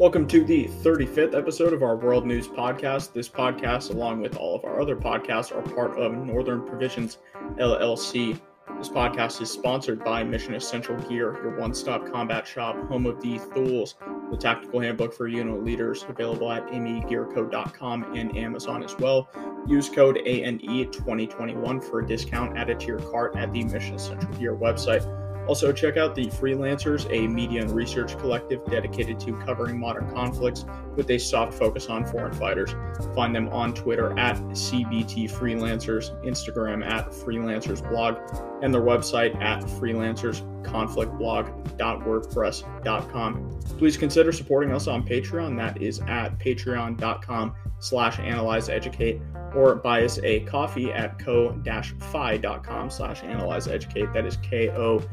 Welcome to the 35th episode of our World News Podcast. This podcast, along with all of our other podcasts, are part of Northern Provisions LLC. This podcast is sponsored by Mission Essential Gear, your one-stop combat shop, home of the Thools, the tactical handbook for unit leaders, available at megearco.com and Amazon as well. Use code ANE2021 for a discount added to your cart at the Mission Essential Gear website. Also, check out the Freelancers, a media and research collective dedicated to covering modern conflicts with a soft focus on foreign fighters. Find them on Twitter at CBT Freelancers, Instagram at Freelancers Blog, and their website at freelancersconflictblog.wordpress.com. Please consider supporting us on Patreon. That is at patreon.com/analyzeeducate. Or buy us a coffee at ko-fi.com/analyzeeducate. That is ko-fi.com.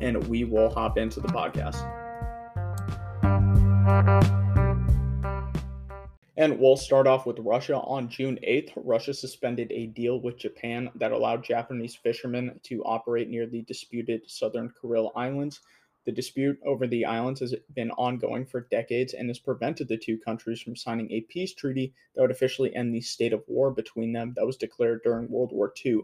And we will hop into the podcast. And we'll start off with Russia. On June 8th, Russia suspended a deal with Japan that allowed Japanese fishermen to operate near the disputed southern Kuril Islands. The dispute over the islands has been ongoing for decades and has prevented the two countries from signing a peace treaty that would officially end the state of war between them that was declared during World War II.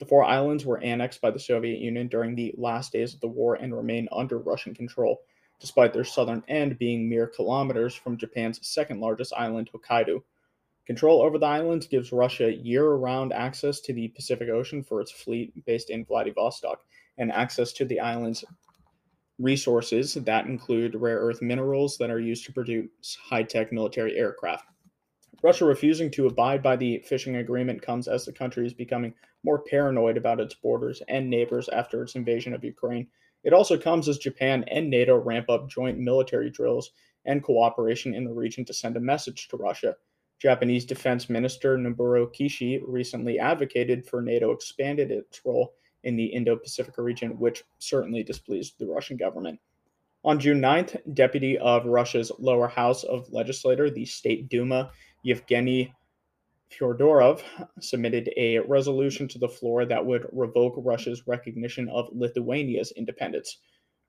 The four islands were annexed by the Soviet Union during the last days of the war and remain under Russian control, despite their southern end being mere kilometers from Japan's second-largest island, Hokkaido. Control over the islands gives Russia year-round access to the Pacific Ocean for its fleet based in Vladivostok, and access to the island's resources that include rare earth minerals that are used to produce high-tech military aircraft. Russia refusing to abide by the fishing agreement comes as the country is becoming more paranoid about its borders and neighbors after its invasion of Ukraine. It also comes as Japan and NATO ramp up joint military drills and cooperation in the region to send a message to Russia. Japanese Defense Minister Nobuo Kishi recently advocated for NATO expanded its role in the Indo-Pacific region, which certainly displeased the Russian government. On June 9th, Deputy of Russia's lower house of legislature, the State Duma, Yevgeny Fyodorov, submitted a resolution to the floor that would revoke Russia's recognition of Lithuania's independence.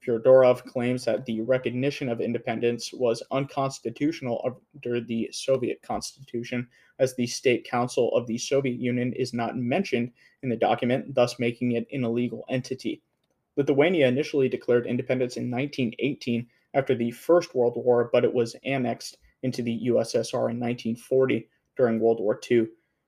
Fyodorov claims that the recognition of independence was unconstitutional under the Soviet Constitution, as the State Council of the Soviet Union is not mentioned in the document, thus making it an illegal entity. Lithuania initially declared independence in 1918 after the First World War, but it was annexed into the USSR in 1940 during World War II.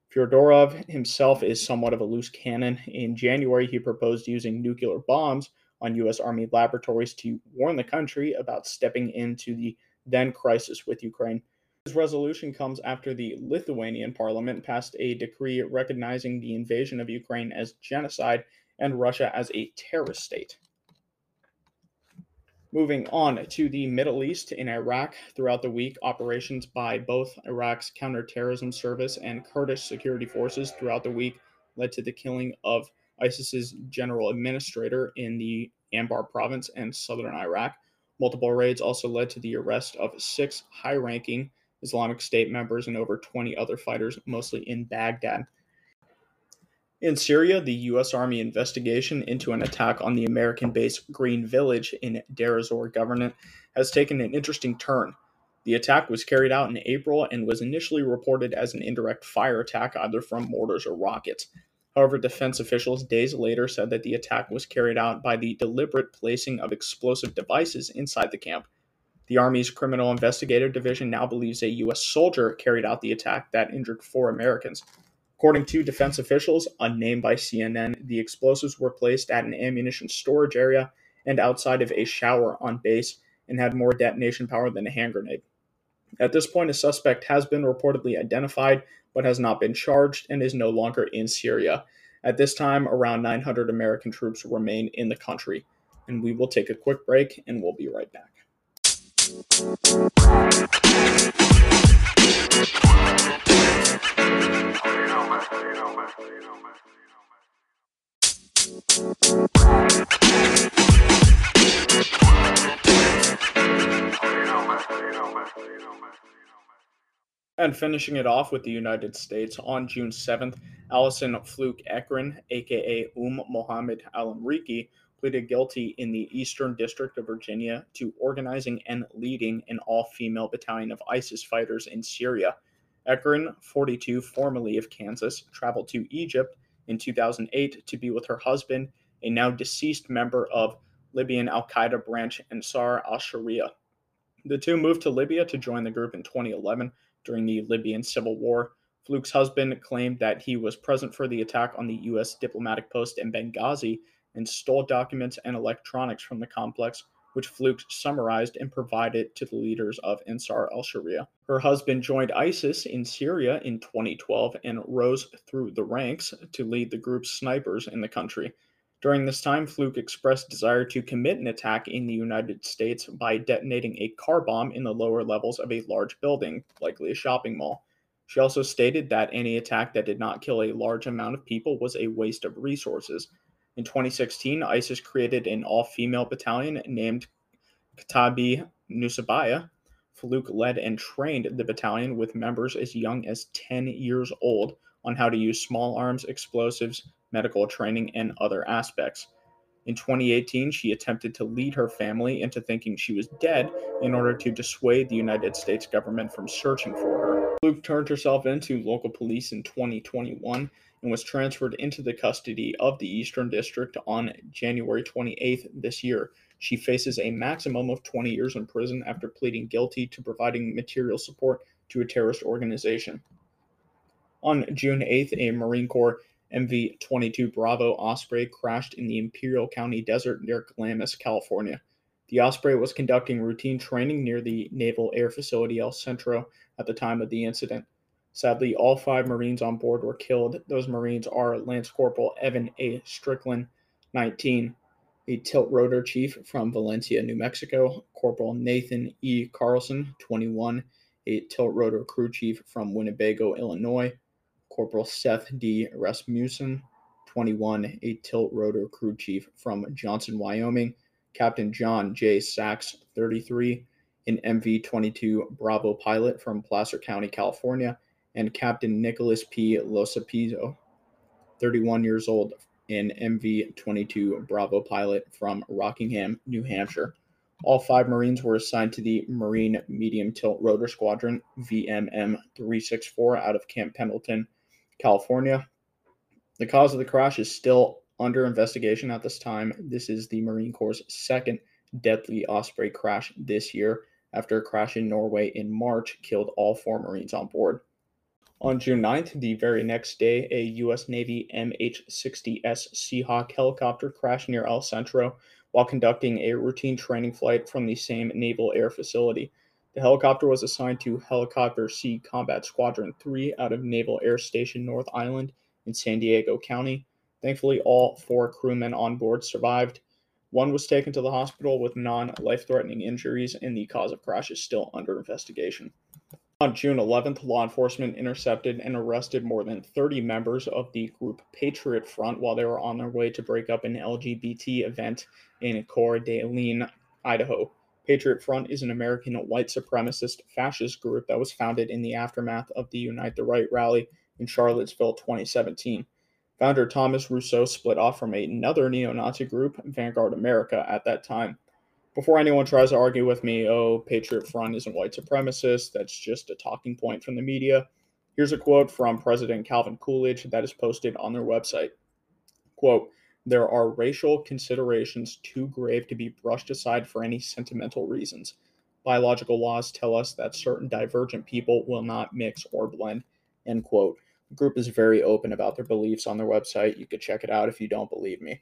Fyodorov himself is somewhat of a loose cannon. In January, he proposed using nuclear bombs on U.S. Army laboratories to warn the country about stepping into the then crisis with Ukraine. This resolution comes after the Lithuanian parliament passed a decree recognizing the invasion of Ukraine as genocide and Russia as a terrorist state. Moving on to the Middle East. In Iraq, throughout the week, operations by both Iraq's counterterrorism service and Kurdish security forces throughout the week led to the killing of ISIS's general administrator in the Anbar province and southern Iraq. Multiple raids also led to the arrest of 6 high-ranking Islamic State members and over 20 other fighters, mostly in Baghdad. In Syria, the U.S. Army investigation into an attack on the American-based Green Village in Deir ez-Zor governorate has taken an interesting turn. The attack was carried out in April and was initially reported as an indirect fire attack, either from mortars or rockets. However, defense officials days later said that the attack was carried out by the deliberate placing of explosive devices inside the camp. The Army's Criminal Investigative Division now believes a U.S. soldier carried out the attack that injured 4 Americans. According to defense officials, unnamed by CNN, the explosives were placed at an ammunition storage area and outside of a shower on base and had more detonation power than a hand grenade. At this point, a suspect has been reportedly identified, but has not been charged and is no longer in Syria. At this time, around 900 American troops remain in the country. And we will take a quick break, and we'll be right back. And finishing it off with the United States, on June 7th, Allison Fluke-Ekren, aka mohammed alamriki, pleaded guilty in the Eastern District of Virginia to organizing and leading an all-female battalion of ISIS fighters in Syria. Ekren, 42, formerly of Kansas, traveled to Egypt in 2008 to be with her husband, a now deceased member of Libyan al-Qaeda branch Ansar al-Sharia. The two moved to Libya to join the group in 2011 during the Libyan civil war. Fluke's husband claimed that he was present for the attack on the U.S. diplomatic post in Benghazi and stole documents and electronics from the complex, which Fluke summarized and provided to the leaders of Ansar al-Sharia. Her husband joined ISIS in Syria in 2012 and rose through the ranks to lead the group's snipers in the country. During this time, Fluke expressed desire to commit an attack in the United States by detonating a car bomb in the lower levels of a large building, likely a shopping mall. She also stated that any attack that did not kill a large amount of people was a waste of resources. In 2016, ISIS created an all-female battalion named Katib Nusaybah. Fluke led and trained the battalion with members as young as 10 years old on how to use small arms, explosives, medical training, and other aspects. In 2018, she attempted to lead her family into thinking she was dead in order to dissuade the United States government from searching for her. Fluke turned herself into local police in 2021 and was transferred into the custody of the Eastern District on January 28th this year. She faces a maximum of 20 years in prison after pleading guilty to providing material support to a terrorist organization. On June 8th, a Marine Corps MV-22 Bravo Osprey crashed in the Imperial County Desert near Glamis, California. The Osprey was conducting routine training near the Naval Air Facility El Centro at the time of the incident. Sadly, all five Marines on board were killed. Those Marines are Lance Corporal Evan A. Strickland, 19, a tilt-rotor chief from Valencia, New Mexico; Corporal Nathan E. Carlson, 21, a tilt-rotor crew chief from Winnebago, Illinois; Corporal Seth D. Rasmussen, 21, a tilt-rotor crew chief from Johnson, Wyoming; Captain John J. Sachs, 33, an MV-22 Bravo pilot from Placer County, California; and Captain Nicholas P. Losapizo, 31 years old, an MV-22 Bravo pilot from Rockingham, New Hampshire. All five Marines were assigned to the Marine Medium Tilt Rotor Squadron, VMM-364, out of Camp Pendleton, California. The cause of the crash is still under investigation at this time. This is the Marine Corps' second deadly Osprey crash this year, after a crash in Norway in March killed all four Marines on board. On June 9th, the very next day, a U.S. Navy MH-60S Seahawk helicopter crashed near El Centro while conducting a routine training flight from the same Naval Air Facility. The helicopter was assigned to Helicopter C Combat Squadron 3 out of Naval Air Station North Island in San Diego County. Thankfully, all four crewmen on board survived. One was taken to the hospital with non-life-threatening injuries, and the cause of crash is still under investigation. On June 11th, law enforcement intercepted and arrested more than 30 members of the group Patriot Front while they were on their way to break up an LGBT event in Coeur d'Alene, Idaho. Patriot Front is an American white supremacist fascist group that was founded in the aftermath of the Unite the Right rally in Charlottesville 2017. Founder Thomas Rousseau split off from another neo-Nazi group, Vanguard America, at that time. Before anyone tries to argue with me, oh, Patriot Front isn't white supremacist, that's just a talking point from the media, here's a quote from President Calvin Coolidge that is posted on their website. Quote, "There are racial considerations too grave to be brushed aside for any sentimental reasons. Biological laws tell us that certain divergent people will not mix or blend." End quote. The group is very open about their beliefs on their website. You could check it out if you don't believe me.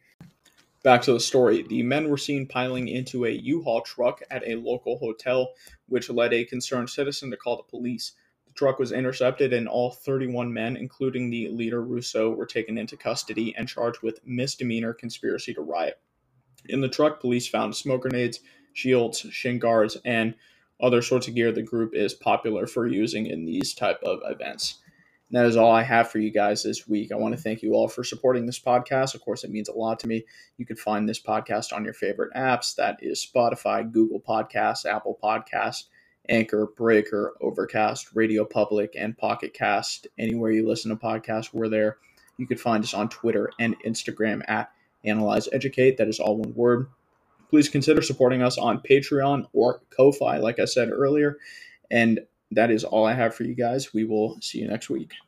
Back to the story. The men were seen piling into a U-Haul truck at a local hotel, which led a concerned citizen to call the police. The truck was intercepted, and all 31 men, including the leader Rousseau, were taken into custody and charged with misdemeanor conspiracy to riot. In the truck, police found smoke grenades, shields, shin guards, and other sorts of gear the group is popular for using in these type of events. And that is all I have for you guys this week. I want to thank you all for supporting this podcast. Of course, it means a lot to me. You can find this podcast on your favorite apps. That is Spotify, Google Podcasts, Apple Podcasts, Anchor, Breaker, Overcast, Radio Public, and Pocket Cast. Anywhere you listen to podcasts, we're there. You can find us on Twitter and Instagram at Analyze Educate. That is all one word. Please consider supporting us on Patreon or Ko-Fi, like I said earlier. And that is all I have for you guys. We will see you next week.